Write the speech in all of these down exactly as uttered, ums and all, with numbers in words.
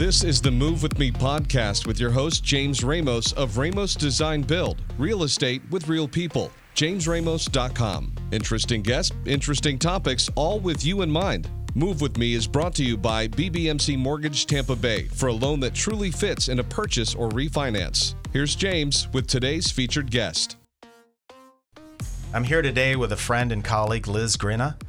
This is the Move With Me podcast with your host, James Ramos of Ramos Design Build, real estate with real people. James Ramos dot com. Interesting guests, interesting topics, all with you in mind. Move With Me is brought to you by B B M C Mortgage Tampa Bay for a loan that truly fits in a purchase or refinance. Here's James with today's featured guest. I'm here today with a friend and colleague, Liz Grinna.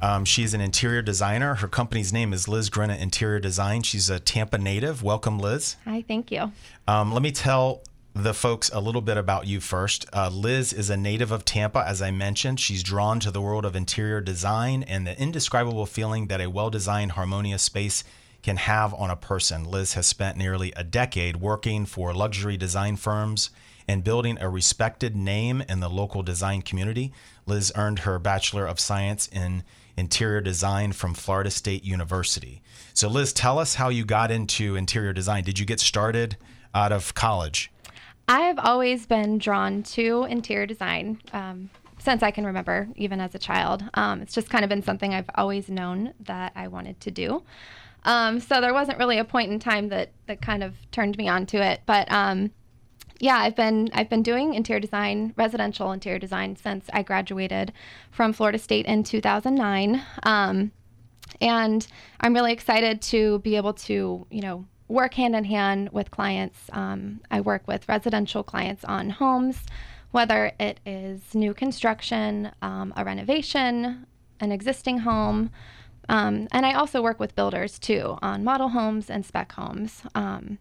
Um, she's an interior designer. Her company's name is Liz Grinna Interior Design. She's a Tampa native. Welcome, Liz. Hi, thank you. Um, let me tell the folks a little bit about you first. Uh, Liz is a native of Tampa, as I mentioned. She's drawn to the world of interior design and the indescribable feeling that a well-designed, harmonious space can have on a person. Liz has spent nearly a decade working for luxury design firms and building a respected name in the local design community. Liz earned her Bachelor of Science in Interior Design from Florida State University. So Liz, tell us how you got into interior design. Did you get started out of college? I've always been drawn to interior design um, since I can remember, even as a child. Um, it's just kind of been something I've always known that I wanted to do. Um, so there wasn't really a point in time that, that kind of turned me onto it. But um, yeah, I've been I've been doing interior design, residential interior design, since I graduated from Florida State in two thousand nine. Um, and I'm really excited to be able to, you know, work hand in hand with clients. Um, I work with residential clients on homes, whether it is new construction, um, a renovation, an existing home. Um, and I also work with builders too on model homes and spec homes. Um,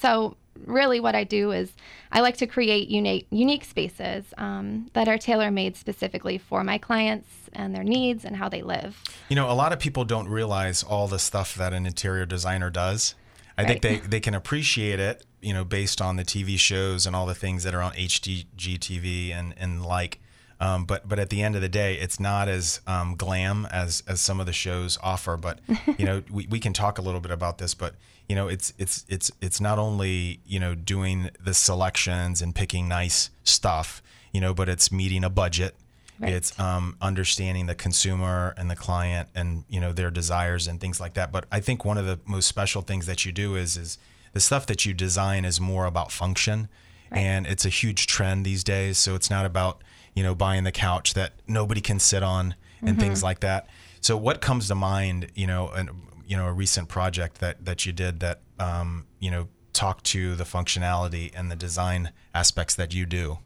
so really what I do is I like to create unique, unique spaces um, that are tailor-made specifically for my clients and their needs and how they live. You know, a lot of people don't realize all the stuff that an interior designer does. I right. think they, they can appreciate it, you know, based on the T V shows and all the things that are on H G T V and, and like. Um, but but at the end of the day, it's not as um, glam as, as some of the shows offer. But, you know, we, we can talk a little bit about this. But, you know, it's it's it's it's not only, you know, doing the selections and picking nice stuff, you know, but it's meeting a budget. Right. It's um, understanding the consumer and the client and, you know, their desires and things like that. But I think one of the most special things that you do is is the stuff that you design is more about function. Right. And it's a huge trend these days. So it's not about, you know, buying the couch that nobody can sit on and mm-hmm. things like that. So what comes to mind, you know, and you know, a recent project that, that you did that, um, you know, talked to the functionality and the design aspects that you do?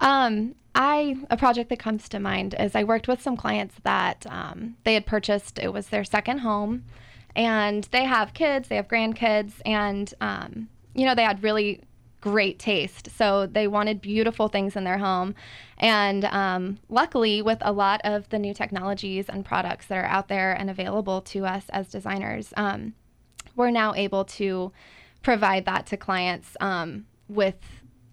Um, I, a project that comes to mind is I worked with some clients that um, they had purchased, it was their second home, and they have kids, they have grandkids, and, um, you know, they had really great taste. So they wanted beautiful things in their home. And um, luckily, with a lot of the new technologies and products that are out there and available to us as designers, um, we're now able to provide that to clients um, with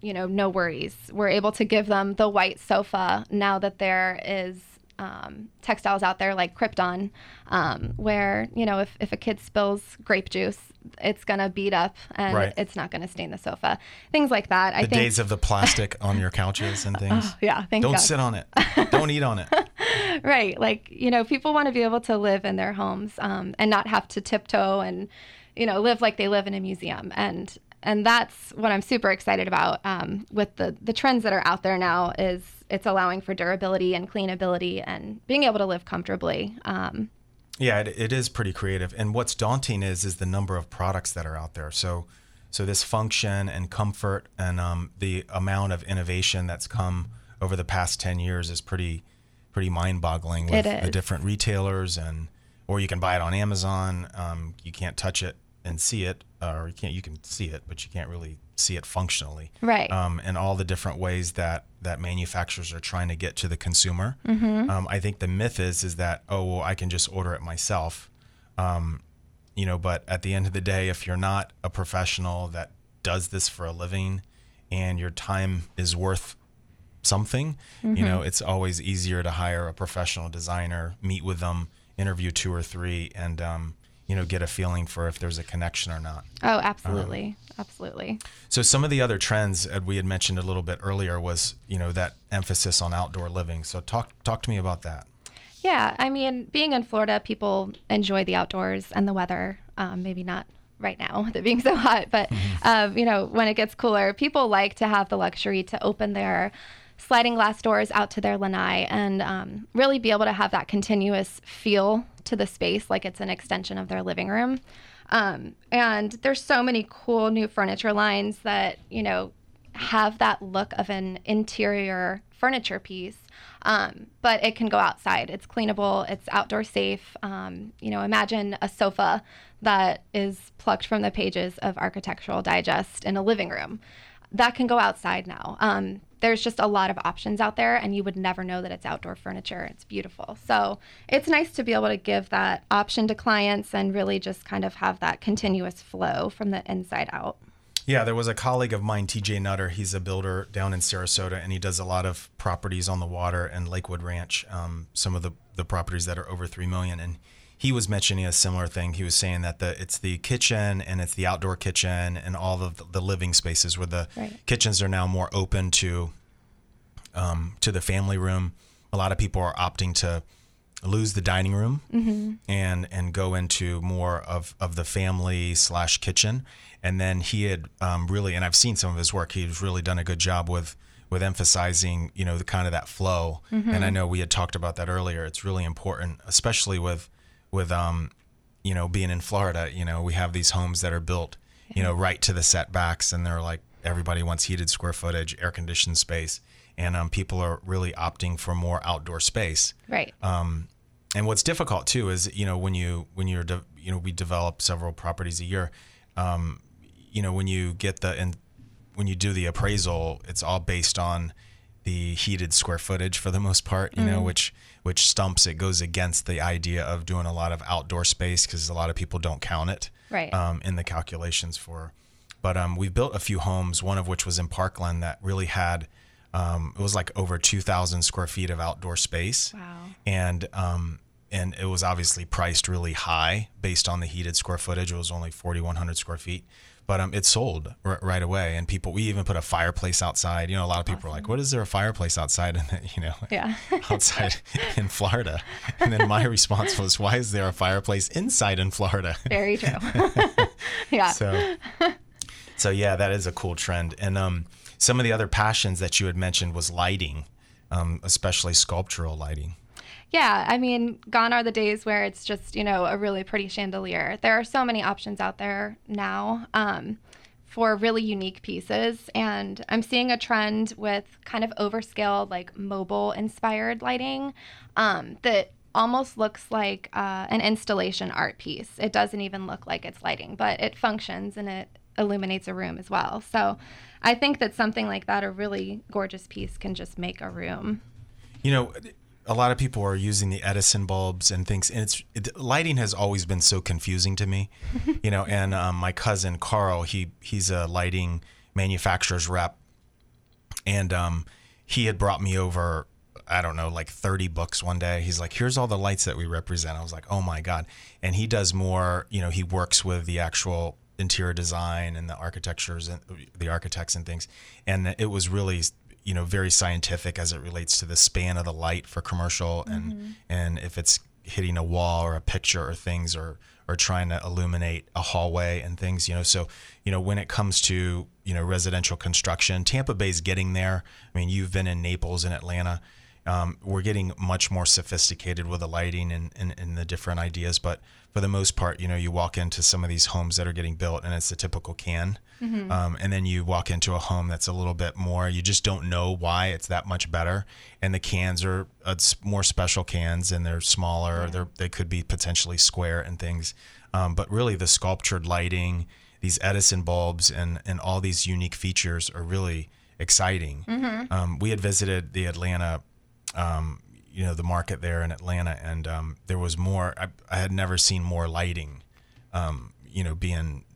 you know, no worries. We're able to give them the white sofa now that there is um, textiles out there like Krypton, um, where, you know, if, if a kid spills grape juice, it's going to bead up and right. it's not going to stain the sofa. Things like that. The I think... days of the plastic on your couches and things. Oh, yeah. Thank Don't God. Sit on it. Don't eat on it. Right. Like, you know, people want to be able to live in their homes um, and not have to tiptoe and, you know, live like they live in a museum. And And that's what I'm super excited about um, with the, the trends that are out there now is it's allowing for durability and cleanability and being able to live comfortably. Um, yeah, it, it is pretty creative. And what's daunting is is the number of products that are out there. So so this function and comfort and um, the amount of innovation that's come over the past ten years is pretty, pretty mind-boggling with the different retailers. And or you can buy it on Amazon. Um, you can't touch it and see it, or you can't, you can see it, but you can't really see it functionally. Right. Um, and all the different ways that, that manufacturers are trying to get to the consumer. Mm-hmm. Um, I think the myth is, is that, oh, well, I can just order it myself. Um, you know, but at the end of the day, if you're not a professional that does this for a living and your time is worth something, mm-hmm. you know, it's always easier to hire a professional designer, meet with them, interview two or three, and, um, you know, get a feeling for if there's a connection or not. Oh, absolutely. Um, absolutely. So some of the other trends that we had mentioned a little bit earlier was, you know, that emphasis on outdoor living. So talk talk to me about that. Yeah. I mean, being in Florida, people enjoy the outdoors and the weather, um, maybe not right now with it being so hot, but um, you know, when it gets cooler, people like to have the luxury to open their sliding glass doors out to their lanai and um, really be able to have that continuous feel to the space, like it's an extension of their living room. Um, and there's so many cool new furniture lines that, you know, have that look of an interior furniture piece, um, but it can go outside. It's cleanable, it's outdoor safe. Um, you know, imagine a sofa that is plucked from the pages of Architectural Digest in a living room. That can go outside now. Um, there's just a lot of options out there, and you would never know that it's outdoor furniture. It's beautiful. So it's nice to be able to give that option to clients and really just kind of have that continuous flow from the inside out. Yeah, there was a colleague of mine, T J. Nutter. He's a builder down in Sarasota, and he does a lot of properties on the water and Lakewood Ranch, um, some of the, the properties that are over three million dollars. And he was mentioning a similar thing. He was saying that the it's the kitchen and it's the outdoor kitchen and all of the, the living spaces where the right. kitchens are now more open to um, to the family room. A lot of people are opting to lose the dining room mm-hmm. and and go into more of, of the family slash kitchen. And then he had um, really, and I've seen some of his work, he's really done a good job with with emphasizing, you know, the kind of that flow. Mm-hmm. And I know we had talked about that earlier. It's really important, especially with, with um, you know, being in Florida, you know, we have these homes that are built, yeah. you know, right to the setbacks, and they're like, everybody wants heated square footage, air conditioned space. And um, people are really opting for more outdoor space. Right. Um, and what's difficult too is, you know, when you, when you're, de- you know, we develop several properties a year, um, you know, when you get the, and when you do the appraisal, it's all based on the heated square footage for the most part, you mm. know, which, which stumps, it goes against the idea of doing a lot of outdoor space because a lot of people don't count it right. um, in the calculations for, but um, we built a few homes, one of which was in Parkland that really had, um, it was like over two thousand square feet of outdoor space. Wow. And, um, and it was obviously priced really high based on the heated square footage. It was only four thousand one hundred square feet. But um, it sold r- right away, and people. We even put a fireplace outside. You know, a lot of people awesome. Are like, "What is there a fireplace outside?" And then, you know, yeah. outside in Florida. And then my response was, "Why is there a fireplace inside in Florida?" Very true. yeah. So, so yeah, that is a cool trend. And um, some of the other passions that you had mentioned was lighting, um, especially sculptural lighting. Yeah, I mean, gone are the days where it's just, you know, a really pretty chandelier. There are so many options out there now um, for really unique pieces. And I'm seeing a trend with kind of overscaled, like mobile-inspired lighting um, that almost looks like uh, an installation art piece. It doesn't even look like it's lighting, but it functions and it illuminates a room as well. So I think that something like that, a really gorgeous piece, can just make a room. You know... A lot of people are using the Edison bulbs and things, and it's it, lighting has always been so confusing to me, you know. And um, my cousin Carl, he he's a lighting manufacturer's rep, and um, he had brought me over, I don't know, like thirty books one day. He's like, "Here's all the lights that we represent." I was like, "Oh my god!" And he does more, you know, he works with the actual interior design and the architectures and the architects and things, and it was really. You know, very scientific as it relates to the span of the light for commercial and mm-hmm. and if it's hitting a wall or a picture or things or or trying to illuminate a hallway and things, you know. So, you know, when it comes to, you know, residential construction, Tampa Bay's getting there. I mean, you've been in Naples and Atlanta. Um, we're getting much more sophisticated with the lighting and, and, and the different ideas. But for the most part, you know, you walk into some of these homes that are getting built and it's the typical can. Mm-hmm. Um, and then you walk into a home that's a little bit more, you just don't know why it's that much better. And the cans are uh, more special cans and they're smaller. Yeah. They're, they could be potentially square and things. Um, but really the sculptured lighting, these Edison bulbs and, and all these unique features are really exciting. Mm-hmm. Um, we had visited the Atlanta Um, you know, the market there in Atlanta, and um, there was more, I, I had never seen more lighting, um, you know, being,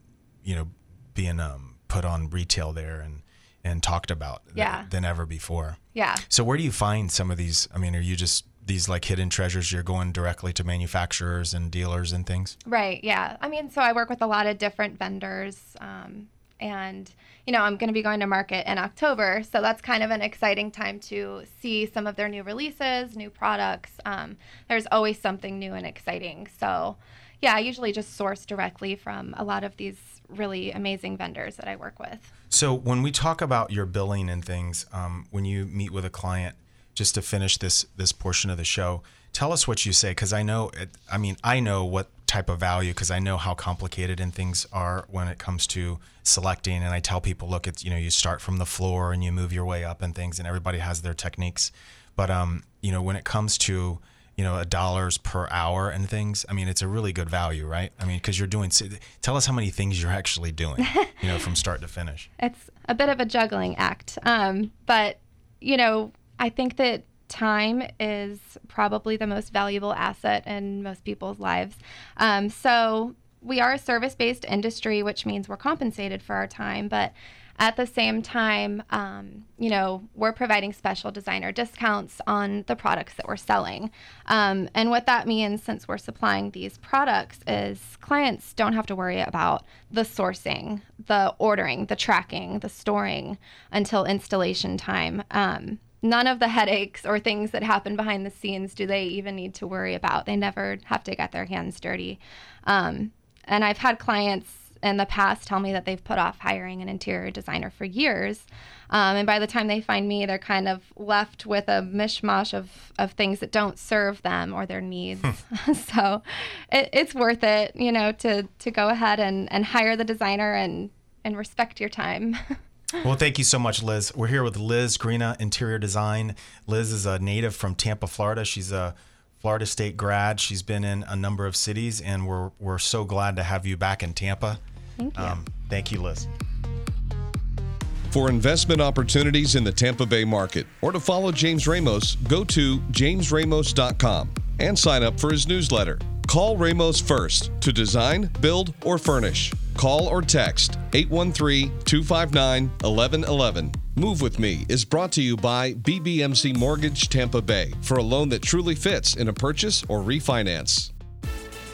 you know, being um, put on retail there and, and talked about yeah. th- than ever before. Yeah. So where do you find some of these? I mean, are you just these like hidden treasures? You're going directly to manufacturers and dealers and things? Right. Yeah. I mean, so I work with a lot of different vendors, um, and, you know, I'm going to be going to market in October. So that's kind of an exciting time to see some of their new releases, new products. Um, there's always something new and exciting. So, yeah, I usually just source directly from a lot of these really amazing vendors that I work with. So when we talk about your billing and things, um, when you meet with a client, just to finish this this portion of the show, tell us what you say, because I know, it, I mean, I know what type of value, because I know how complicated and things are when it comes to selecting. And I tell people, look, it's, you know, you start from the floor and you move your way up and things, and everybody has their techniques. But, um, you know, when it comes to, you know, a dollars per hour and things, I mean, it's a really good value, right? I mean, because you're doing, tell us how many things you're actually doing, you know, from start to finish. It's a bit of a juggling act. Um, but, you know, I think that time is probably the most valuable asset in most people's lives. Um, so we are a service-based industry, which means we're compensated for our time, but at the same time, um, you know, we're providing special designer discounts on the products that we're selling. Um, and what that means, since we're supplying these products, is clients don't have to worry about the sourcing, the ordering, the tracking, the storing until installation time. Um, none of the headaches or things that happen behind the scenes do they even need to worry about. They never have to get their hands dirty. Um, and I've had clients in the past tell me that they've put off hiring an interior designer for years. Um, and by the time they find me, they're kind of left with a mishmash of, of things that don't serve them or their needs. So it, it's worth it, you know, to, to go ahead and, and hire the designer and, and respect your time. Well, thank you so much, Liz. We're here with Liz Grinna, Interior Design. Liz is a native from Tampa, Florida. She's a Florida State grad. She's been in a number of cities, and we're we're so glad to have you back in Tampa. Thank you. Um, thank you, Liz. For investment opportunities in the Tampa Bay market or to follow James Ramos, go to james ramos dot com and sign up for his newsletter. Call Ramos first to design, build, or furnish. Call or text eight one three, two five nine, one one one one. Move With Me is brought to you by B B M C Mortgage Tampa Bay for a loan that truly fits in a purchase or refinance.